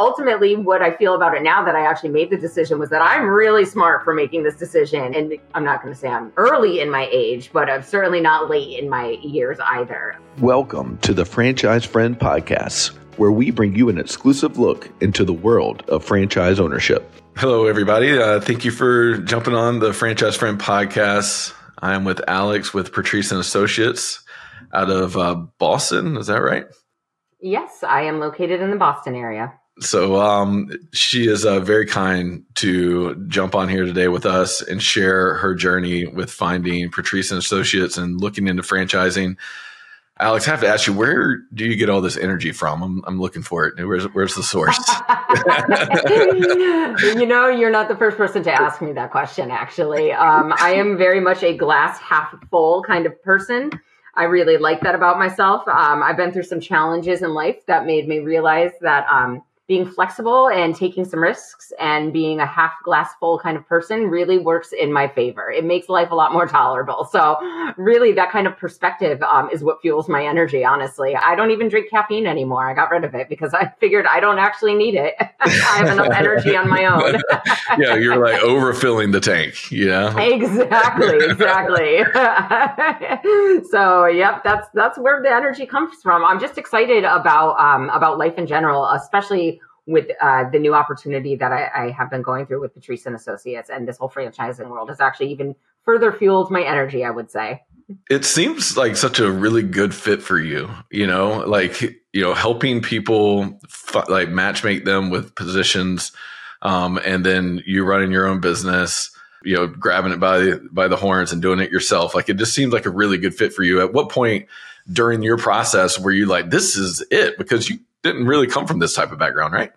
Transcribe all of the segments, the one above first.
ultimately what I feel about it now that I actually made the decision was that I'm really smart for making this decision. And I'm not going to say I'm early in my age, but I'm certainly not late in my years either. Welcome to the Franchise Friend Podcast, where we bring you an exclusive look into the world of franchise ownership. Hello, everybody. Thank you for jumping on the Franchise Friend Podcast. I am with Alex with Patrice and Associates out of Boston. Is that right? Yes, I am located in the Boston area. So she is very kind to jump on here today with us and share her journey with finding Patrice and Associates and looking into franchising. Alex, I have to ask you, where do you get all this energy from? I'm looking for it. Where's the source? You know, you're not the first person to ask me that question, actually. I am very much a glass half full kind of person. I really like that about myself. I've been through some challenges in life that made me realize that being flexible and taking some risks and being a half glass full kind of person really works in my favor. It makes life a lot more tolerable. So really that kind of perspective is what fuels my energy, honestly. I don't even drink caffeine anymore. I got rid of it because I figured I don't actually need it. I have enough energy on my own. Yeah, you're like overfilling the tank, you know? Exactly. So, yep, that's where the energy comes from. I'm just excited about life in general, especially with the new opportunity that I have been going through with Patrice and Associates, and this whole franchising world has actually even further fueled my energy, I would say. It seems like such a really good fit for you, helping people matchmake them with positions. And then you running your own business, grabbing it by the horns and doing it yourself. Like, it just seems like a really good fit for you. At what point during your process were you like, this is it? Because you didn't really come from this type of background, right?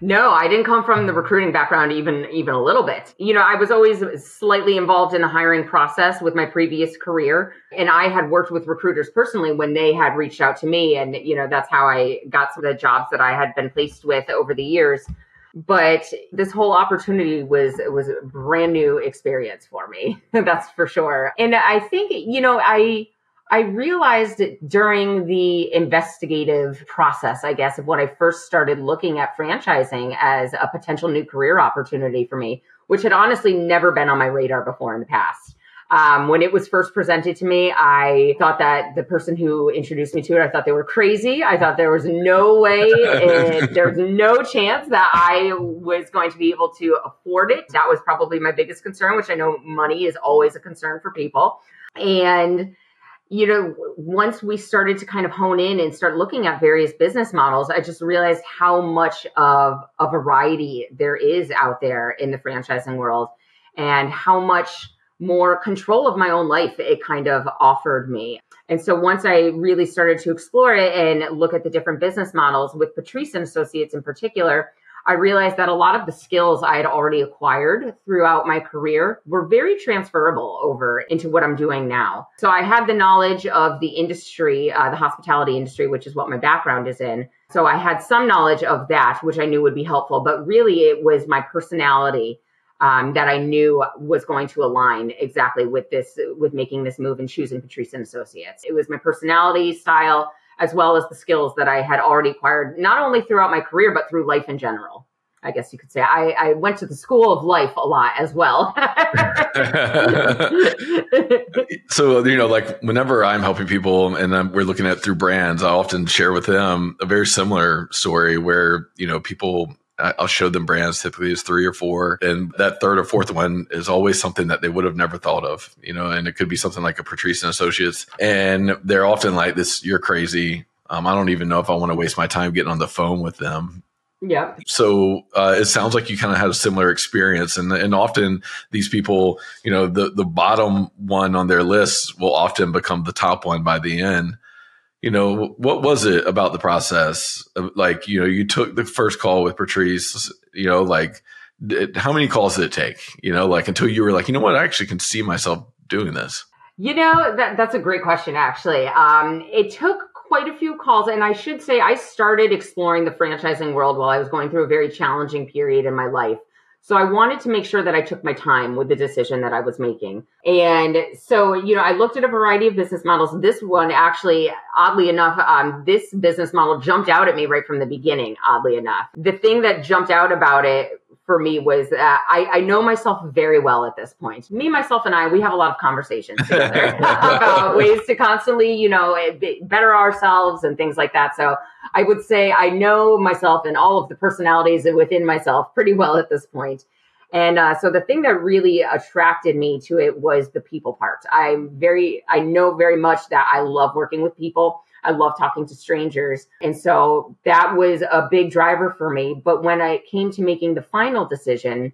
No, I didn't come from the recruiting background even a little bit. I was always slightly involved in the hiring process with my previous career. And I had worked with recruiters personally when they had reached out to me. And, that's how I got some of the jobs that I had been placed with over the years. But this whole opportunity was a brand new experience for me. That's for sure. And I think, I realized during the investigative process, I guess, of when I first started looking at franchising as a potential new career opportunity for me, which had honestly never been on my radar before in the past. When it was first presented to me, I thought that the person who introduced me to it, I thought they were crazy. I thought there was no way, there was no chance that I was going to be able to afford it. That was probably my biggest concern, which I know money is always a concern for people. And once we started to kind of hone in and start looking at various business models, I just realized how much of a variety there is out there in the franchising world and how much more control of my own life it kind of offered me. And so once I really started to explore it and look at the different business models with Patrice and Associates in particular, I realized that a lot of the skills I had already acquired throughout my career were very transferable over into what I'm doing now. So I had the knowledge of the industry, the hospitality industry, which is what my background is in. So I had some knowledge of that, which I knew would be helpful, but really it was my personality that I knew was going to align exactly with making this move and choosing Patrice and Associates. It was my personality, style, as well as the skills that I had already acquired, not only throughout my career, but through life in general. I guess you could say I went to the school of life a lot as well. So, whenever I'm helping people and we're looking at through brands, I often share with them a very similar story where, people, I'll show them brands typically as 3 or 4. And that third or fourth one is always something that they would have never thought of, and it could be something like a Patrice and Associates. And they're often like this, you're crazy. I don't even know if I want to waste my time getting on the phone with them. Yeah. So it sounds like you kind of had a similar experience. And often these people, the bottom one on their list will often become the top one by the end. What was it about the process? Like, you took the first call with Patrice, how many calls did it take? Until you were like, I actually can see myself doing this. That's a great question, actually. It took quite a few calls. And I should say I started exploring the franchising world while I was going through a very challenging period in my life. So I wanted to make sure that I took my time with the decision that I was making. And so, you know, I looked at a variety of business models. This one actually, oddly enough, this business model jumped out at me right from the beginning, oddly enough. The thing that jumped out about it for me was I know myself very well at this point. Me, myself, and I, we have a lot of conversations together about ways to constantly, you know, better ourselves and things like that. So I would say I know myself and all of the personalities within myself pretty well at this point. And so the thing that really attracted me to it was the people part. I know very much that I love working with people. I love talking to strangers. And so that was a big driver for me. But when I came to making the final decision,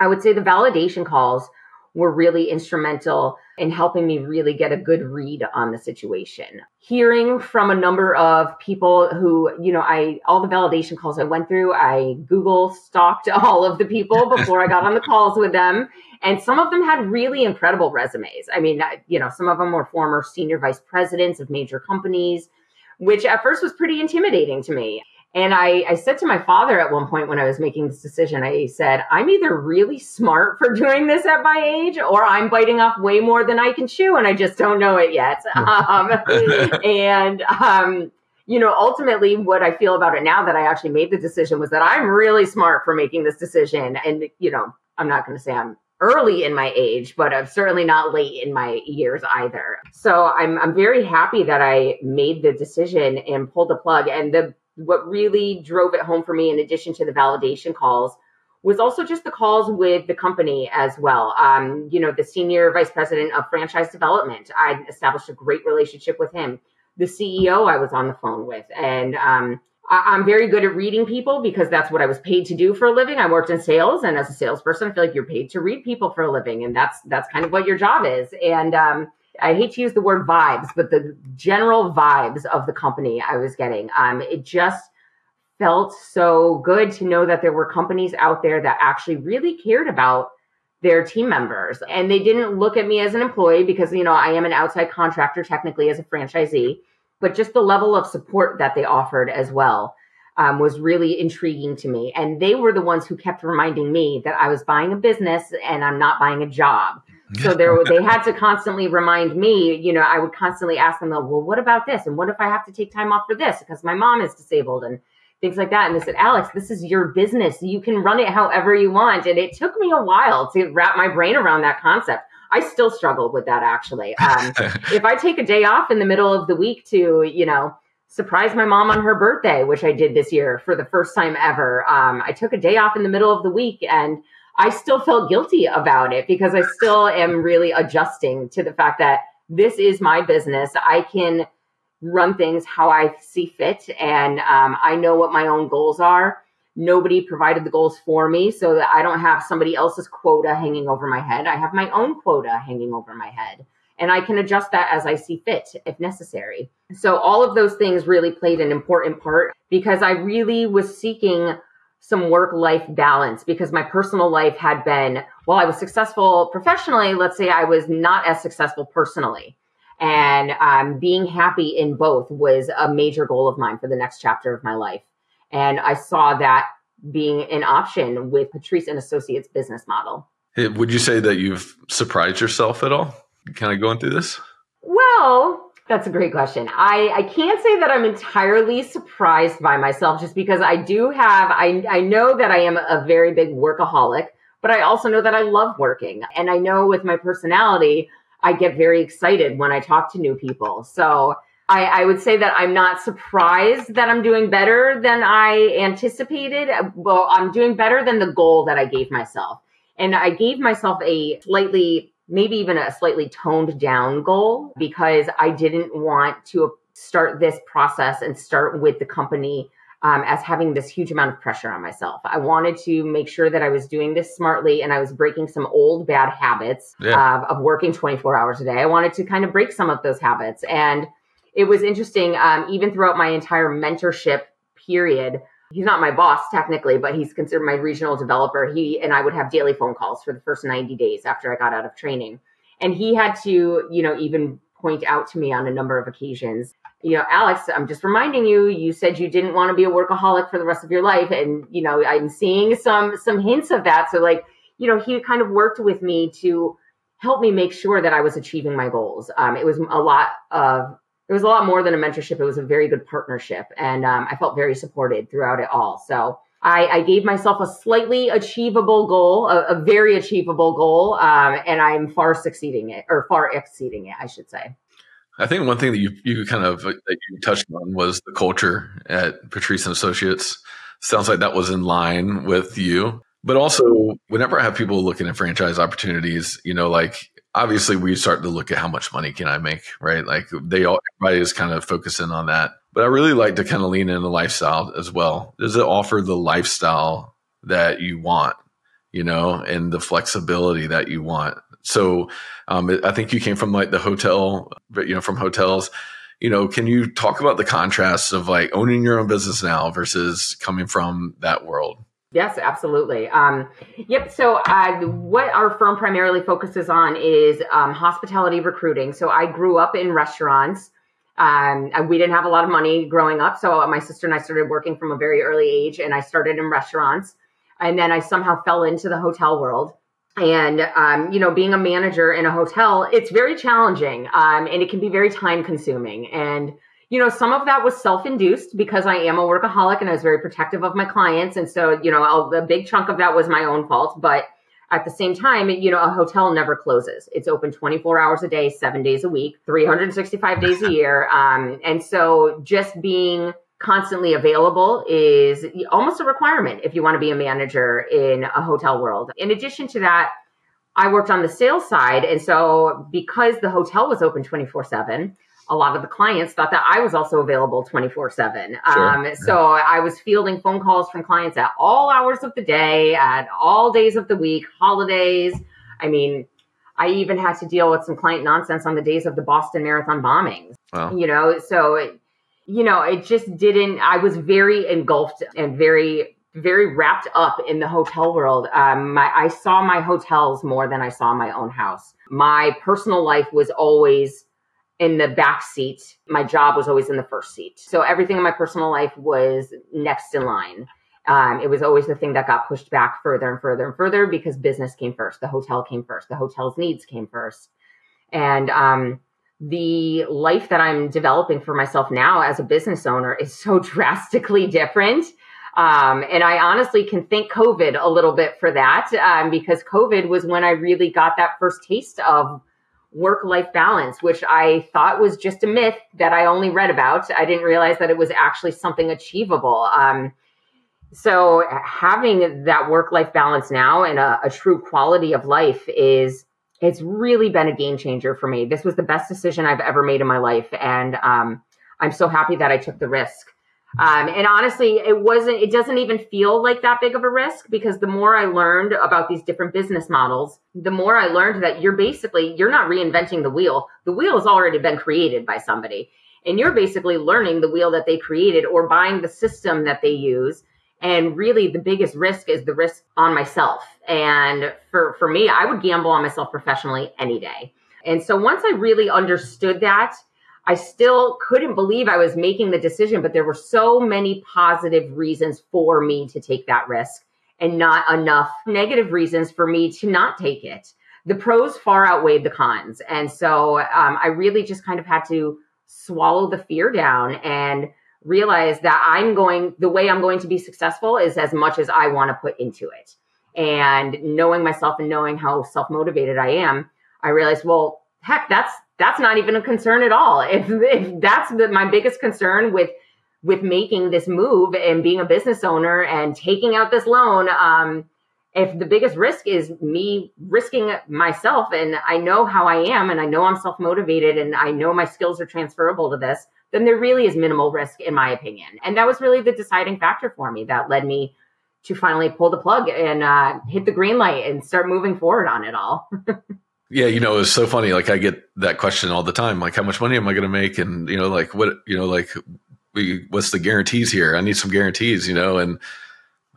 I would say the validation calls were really instrumental in helping me really get a good read on the situation. Hearing from a number of people who, you know, all the validation calls I went through, I Google stalked all of the people before I got on the calls with them. And some of them had really incredible resumes. I mean, you know, some of them were former senior vice presidents of major companies, which at first was pretty intimidating to me. And I said to my father at one point when I was making this decision, I said, I'm either really smart for doing this at my age, or I'm biting off way more than I can chew, and I just don't know it yet. You know, ultimately what I feel about it now that I actually made the decision was that I'm really smart for making this decision. And, you know, I'm not going to say I'm early in my age, but I'm certainly not late in my years either. So I'm very happy that I made the decision and pulled the plug. And what really drove it home for me, in addition to the validation calls, was also just the calls with the company as well. You know, the senior vice president of franchise development, I established a great relationship with him. The CEO I was on the phone with. And I'm very good at reading people because that's what I was paid to do for a living. I worked in sales, and as a salesperson, I feel like you're paid to read people for a living. And that's kind of what your job is. And I hate to use the word vibes, but the general vibes of the company I was getting, it just felt so good to know that there were companies out there that actually really cared about their team members. And they didn't look at me as an employee because, you know, I am an outside contractor technically as a franchisee, but just the level of support that they offered as well was really intriguing to me. And they were the ones who kept reminding me that I was buying a business and I'm not buying a job. So they had to constantly remind me, you know, I would constantly ask them, well, what about this? And what if I have to take time off for this because my mom is disabled and things like that? And they said, Alex, this is your business. You can run it however you want. And it took me a while to wrap my brain around that concept. I still struggle with that, actually. If I take a day off in the middle of the week to, you know, surprise my mom on her birthday, which I did this year for the first time ever, I took a day off in the middle of the week, and I still felt guilty about it because I still am really adjusting to the fact that this is my business. I can run things how I see fit, and I know what my own goals are. Nobody provided the goals for me, so that I don't have somebody else's quota hanging over my head. I have my own quota hanging over my head, and I can adjust that as I see fit if necessary. So all of those things really played an important part because I really was seeking some work-life balance because my personal life had been, well, I was successful professionally. Let's say I was not as successful personally. And being happy in both was a major goal of mine for the next chapter of my life. And I saw that being an option with Patrice and Associates business model. Hey, would you say that you've surprised yourself at all? Kind of going through this? Well, that's a great question. I can't say that I'm entirely surprised by myself just because I do have, I know that I am a very big workaholic, but I also know that I love working. And I know with my personality, I get very excited when I talk to new people. So I would say that I'm not surprised that I'm doing better than I anticipated. Well, I'm doing better than the goal that I gave myself. And I gave myself a slightly, maybe even a slightly toned down goal because I didn't want to start this process and start with the company as having this huge amount of pressure on myself. I wanted to make sure that I was doing this smartly and I was breaking some old bad habits of working 24 hours a day. I wanted to kind of break some of those habits. And it was interesting, even throughout my entire mentorship period, he's not my boss technically, but he's considered my regional developer. He and I would have daily phone calls for the first 90 days after I got out of training. And he had to, you know, even point out to me on a number of occasions. You know, Alex, I'm just reminding you, you said you didn't want to be a workaholic for the rest of your life. And, you know, I'm seeing some hints of that. So like, you know, he kind of worked with me to help me make sure that I was achieving my goals. It was a lot more than a mentorship. It was a very good partnership. And I felt very supported throughout it all. So I gave myself a slightly achievable goal, a very achievable goal. And I'm far exceeding it, I should say. I think one thing that you touched on was the culture at Patrice and Associates. Sounds like that was in line with you, but also whenever I have people looking at franchise opportunities, you know, like obviously we start to look at how much money can I make, right? Like everybody is kind of focusing on that, but I really like to kind of lean into lifestyle as well. Does it offer the lifestyle that you want, you know, and the flexibility that you want? So I think you came from like the hotel, but you know, from hotels, you know, can you talk about the contrast of like owning your own business now versus coming from that world? Yes, absolutely. Yep. So what our firm primarily focuses on is hospitality recruiting. So I grew up in restaurants. We didn't have a lot of money growing up. So my sister and I started working from a very early age, and I started in restaurants. And then I somehow fell into the hotel world. And, you know, being a manager in a hotel, it's very challenging and it can be very time consuming. And, you know, some of that was self-induced because I am a workaholic and I was very protective of my clients. And so, you know, a big chunk of that was my own fault. But at the same time, you know, a hotel never closes. It's open 24 hours a day, 7 days a week, 365 days a year. And so just being constantly available is almost a requirement if you want to be a manager in a hotel world. In addition to that, I worked on the sales side. And so because the hotel was open 24/7, a lot of the clients thought that I was also available 24/7. So I was fielding phone calls from clients at all hours of the day, at all days of the week, holidays. I mean, I even had to deal with some client nonsense on the days of the Boston Marathon bombings. Wow. You know, so it just didn't, I was very engulfed and very, very wrapped up in the hotel world. I saw my hotels more than I saw my own house. My personal life was always in the back seat. My job was always in the first seat. So everything in my personal life was next in line. It was always the thing that got pushed back further and further and further because business came first. The hotel came first. The hotel's needs came first. And, the life that I'm developing for myself now as a business owner is so drastically different. And I honestly can thank COVID a little bit for that because COVID was when I really got that first taste of work-life balance, which I thought was just a myth that I only read about. I didn't realize that it was actually something achievable. So having that work-life balance now and a true quality of life it's really been a game changer for me. This was the best decision I've ever made in my life. And I'm so happy that I took the risk. And honestly, it doesn't even feel like that big of a risk because the more I learned about these different business models, the more I learned that you're not reinventing the wheel. The wheel has already been created by somebody. And you're basically learning the wheel that they created or buying the system that they use. And really the biggest risk is the risk on myself. And for me, I would gamble on myself professionally any day. And so once I really understood that, I still couldn't believe I was making the decision, but there were so many positive reasons for me to take that risk and not enough negative reasons for me to not take it. The pros far outweighed the cons. And so I really just kind of had to swallow the fear down and realize that the way I'm going to be successful is as much as I want to put into it. And knowing myself and knowing how self-motivated I am, I realized, well, heck, that's not even a concern at all. If that's my biggest concern with making this move and being a business owner and taking out this loan, if the biggest risk is me risking myself, and I know how I am, and I know I'm self-motivated, and I know my skills are transferable to this, then there really is minimal risk, in my opinion. And that was really the deciding factor for me that led me to finally pull the plug and hit the green light and start moving forward on it all. Yeah, you know, it's so funny. Like I get that question all the time, like how much money am I going to make? And, you know, like what, you know, like what's the guarantees here? I need some guarantees, you know, and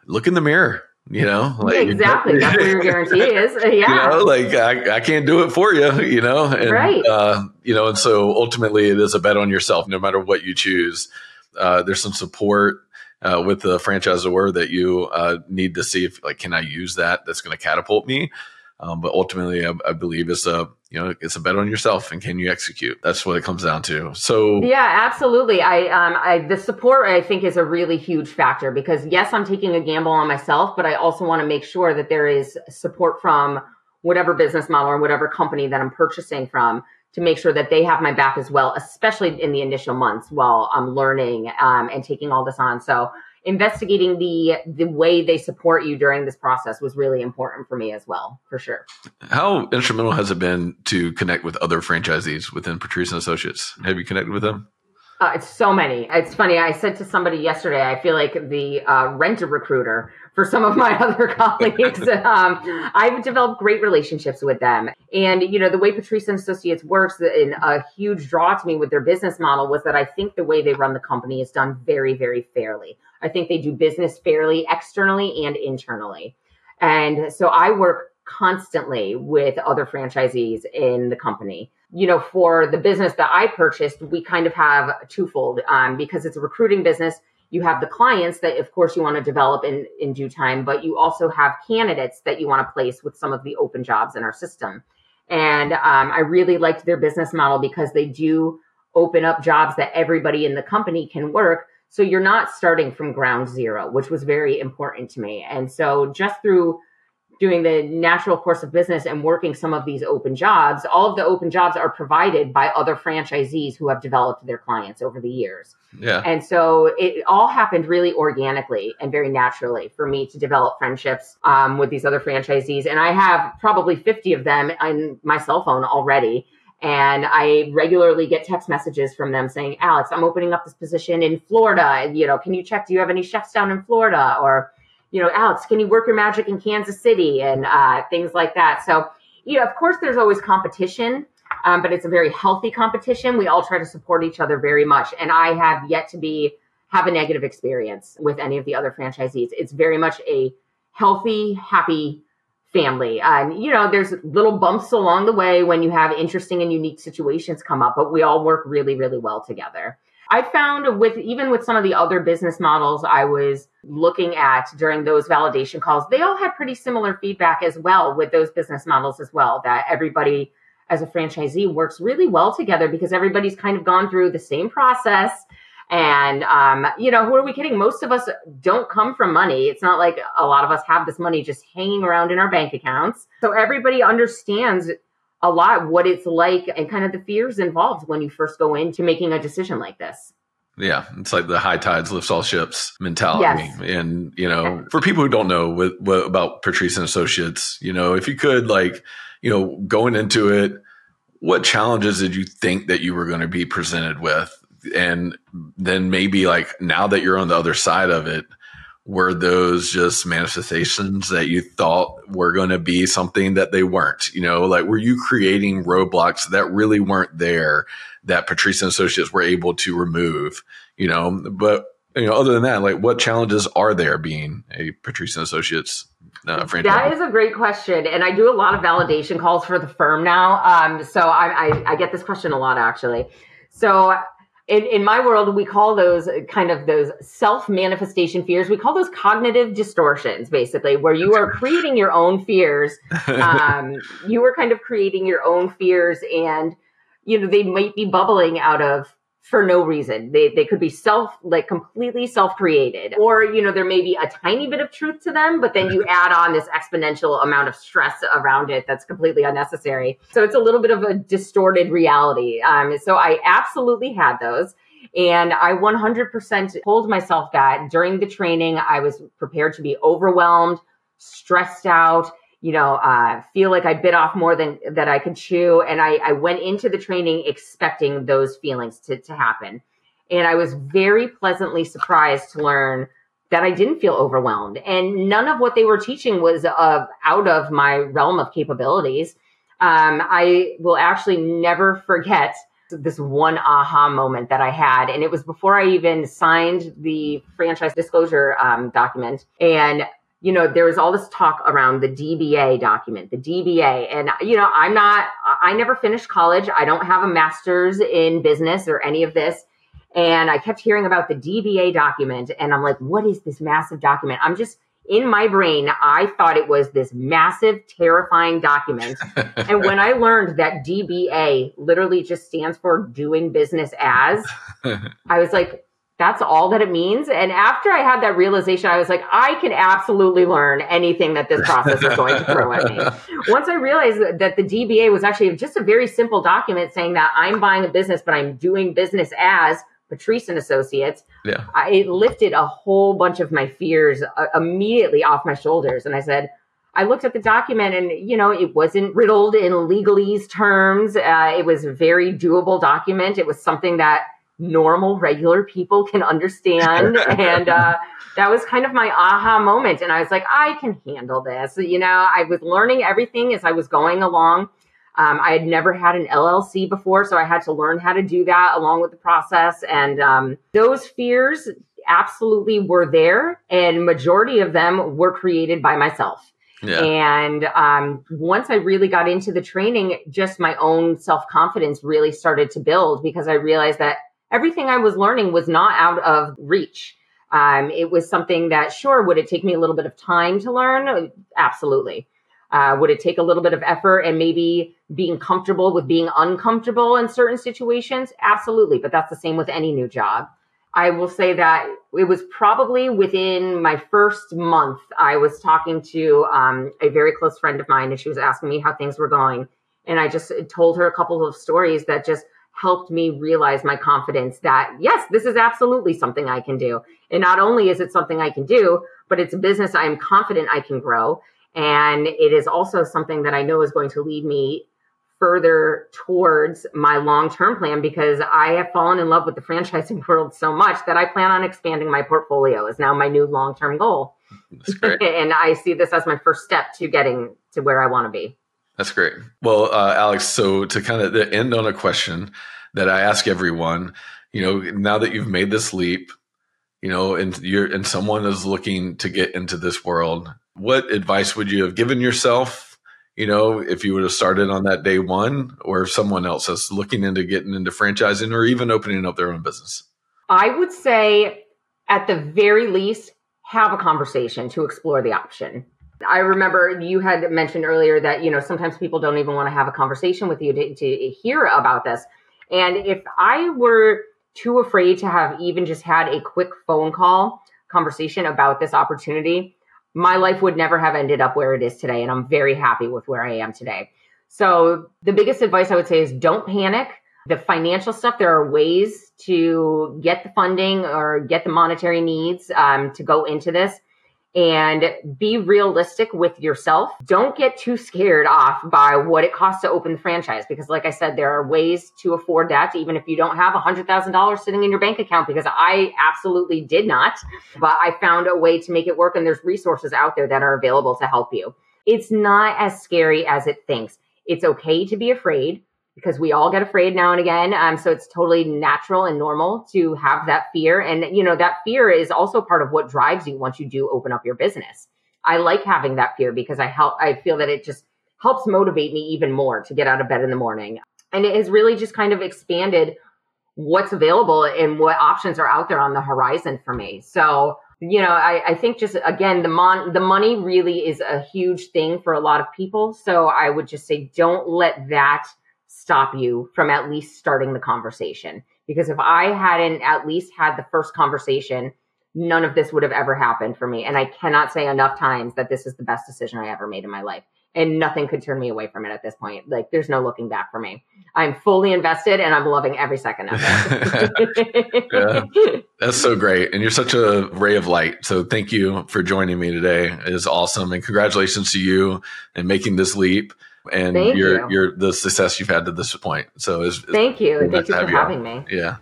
look in the mirror. you know, like exactly. That's what your guarantee is. Yeah. You know, like I can't do it for you, you know, and, right. You know, and so ultimately it is a bet on yourself, no matter what you choose. There's some support with the franchisor that you need to see if, like, can I use that? That's going to catapult me. But ultimately, I believe it's a, you know, it's a bet on yourself, and can you execute? That's what it comes down to. So yeah, absolutely. The support, I think, is a really huge factor, because yes, I'm taking a gamble on myself, but I also want to make sure that there is support from whatever business model or whatever company that I'm purchasing from, to make sure that they have my back as well, especially in the initial months while I'm learning and taking all this on. So investigating the way they support you during this process was really important for me as well, for sure. How instrumental has it been to connect with other franchisees within Patrice and Associates? Have you connected with them? It's so many. It's funny. I said to somebody yesterday, I feel like the Rent-A-Recruiter for some of my other colleagues. I've developed great relationships with them. And, you know, the way Patrice and Associates works, in a huge draw to me with their business model was that I think the way they run the company is done very, very fairly. I think they do business fairly externally and internally. And so I work constantly with other franchisees in the company. You know, for the business that I purchased, we kind of have twofold because it's a recruiting business. You have the clients that, of course, you want to develop in due time, but you also have candidates that you want to place with some of the open jobs in our system. And I really liked their business model because they do open up jobs that everybody in the company can work. So you're not starting from ground zero, which was very important to me. And so just through doing the natural course of business and working some of these open jobs, all of the open jobs are provided by other franchisees who have developed their clients over the years. Yeah. And so it all happened really organically and very naturally for me to develop friendships with these other franchisees. And I have probably 50 of them on my cell phone already. And I regularly get text messages from them saying, Alex, I'm opening up this position in Florida. You know, can you check? Do you have any chefs down in Florida? Or, you know, Alex, can you work your magic in Kansas City? And things like that. So, you know, of course, there's always competition, but it's a very healthy competition. We all try to support each other very much. And I have yet to have a negative experience with any of the other franchisees. It's very much a healthy, happy family. You know, there's little bumps along the way when you have interesting and unique situations come up, but we all work really, really well together. I found even with some of the other business models I was looking at during those validation calls, they all had pretty similar feedback as well with those business models as well, that everybody as a franchisee works really well together because everybody's kind of gone through the same process. And, you know, who are we kidding? Most of us don't come from money. It's not like a lot of us have this money just hanging around in our bank accounts. So everybody understands a lot what it's like and kind of the fears involved when you first go into making a decision like this. Yeah. It's like the high tides lifts all ships mentality. Yes. And, you know, for people who don't know about Patrice and Associates, you know, if you could, like, you know, going into it, what challenges did you think that you were going to be presented with? And then maybe, like, now that you're on the other side of it, were those just manifestations that you thought were going to be something that they weren't? You know, like, were you creating roadblocks that really weren't there that Patrice and Associates were able to remove? You know, but, you know, other than that, like, what challenges are there being a Patrice and Associates franchise? That is a great question. And I do a lot of validation calls for the firm now. So I get this question a lot, actually. So in my world, we call those kind of those self-manifestation fears. We call those cognitive distortions, basically, where you are creating your own fears. You are kind of creating your own fears, and, you know, they might be bubbling out of for no reason. They could be completely self-created, or, you know, there may be a tiny bit of truth to them, but then you add on this exponential amount of stress around it that's completely unnecessary. So it's a little bit of a distorted reality. So I absolutely had those, and I 100% told myself that during the training, I was prepared to be overwhelmed, stressed out, you know, feel like I bit off more than that I could chew. And I went into the training expecting those feelings to happen. And I was very pleasantly surprised to learn that I didn't feel overwhelmed. And none of what they were teaching was out of my realm of capabilities. I will actually never forget this one aha moment that I had. And it was before I even signed the franchise disclosure document. And you know, there was all this talk around the DBA document, the DBA. And, you know, I never finished college. I don't have a master's in business or any of this. And I kept hearing about the DBA document. And I'm like, what is this massive document? I'm just, in my brain, I thought it was this massive, terrifying document. And when I learned that DBA literally just stands for doing business as, I was like, that's all that it means. And after I had that realization, I was like, I can absolutely learn anything that this process is going to throw at me. Once I realized that the DBA was actually just a very simple document saying that I'm buying a business, but I'm doing business as Patrice and Associates, yeah. It lifted a whole bunch of my fears immediately off my shoulders. And I said, I looked at the document and, you know, it wasn't riddled in legalese terms. It was a very doable document. It was something that normal, regular people can understand. And that was kind of my aha moment. And I was like, I can handle this. You know, I was learning everything as I was going along. I had never had an LLC before, so I had to learn how to do that along with the process. And those fears absolutely were there, and majority of them were created by myself. Yeah. And once I really got into the training, just my own self-confidence really started to build because I realized that everything I was learning was not out of reach. It was something that, sure, would it take me a little bit of time to learn? Absolutely. Would it take a little bit of effort and maybe being comfortable with being uncomfortable in certain situations? Absolutely. But that's the same with any new job. I will say that it was probably within my first month, I was talking to a very close friend of mine, and she was asking me how things were going. And I just told her a couple of stories that just helped me realize my confidence that, yes, this is absolutely something I can do. And not only is it something I can do, but it's a business I'm confident I can grow. And it is also something that I know is going to lead me further towards my long-term plan because I have fallen in love with the franchising world so much that I plan on expanding my portfolio is now my new long-term goal. That's great. And I see this as my first step to getting to where I want to be. That's great. Well, Alex, so to kind of end on a question that I ask everyone, you know, now that you've made this leap, you know, and someone is looking to get into this world, what advice would you have given yourself, you know, if you would have started on that day one, or if someone else is looking into getting into franchising or even opening up their own business? I would say at the very least, have a conversation to explore the option. I remember you had mentioned earlier that, you know, sometimes people don't even want to have a conversation with you to hear about this. And if I were too afraid to have even just had a quick phone call conversation about this opportunity, my life would never have ended up where it is today, and I'm very happy with where I am today. So the biggest advice I would say is don't panic. The financial stuff, there are ways to get the funding or get the monetary needs to go into this, and be realistic with yourself. Don't get too scared off by what it costs to open the franchise, because like I said, there are ways to afford that, even if you don't have $100,000 sitting in your bank account, because I absolutely did not, but I found a way to make it work. And there's resources out there that are available to help you. It's not as scary as it thinks. It's okay to be afraid because we all get afraid now and again. So it's totally natural and normal to have that fear. And, you know, that fear is also part of what drives you once you do open up your business. I like having that fear because I feel that it just helps motivate me even more to get out of bed in the morning. And it has really just kind of expanded what's available and what options are out there on the horizon for me. So, you know, I think just, again, the money really is a huge thing for a lot of people. So I would just say, don't let that stop you from at least starting the conversation. Because if I hadn't at least had the first conversation, none of this would have ever happened for me. And I cannot say enough times that this is the best decision I ever made in my life. And nothing could turn me away from it at this point. Like, there's no looking back for me. I'm fully invested and I'm loving every second of it. Yeah. That's so great. And you're such a ray of light. So thank you for joining me today. It is awesome. And congratulations to you and making this leap. And your the success you've had to this point. So thank you. Thank you for having me. Yeah.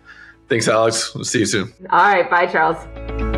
Thanks, Alex. We'll see you soon. All right. Bye, Charles.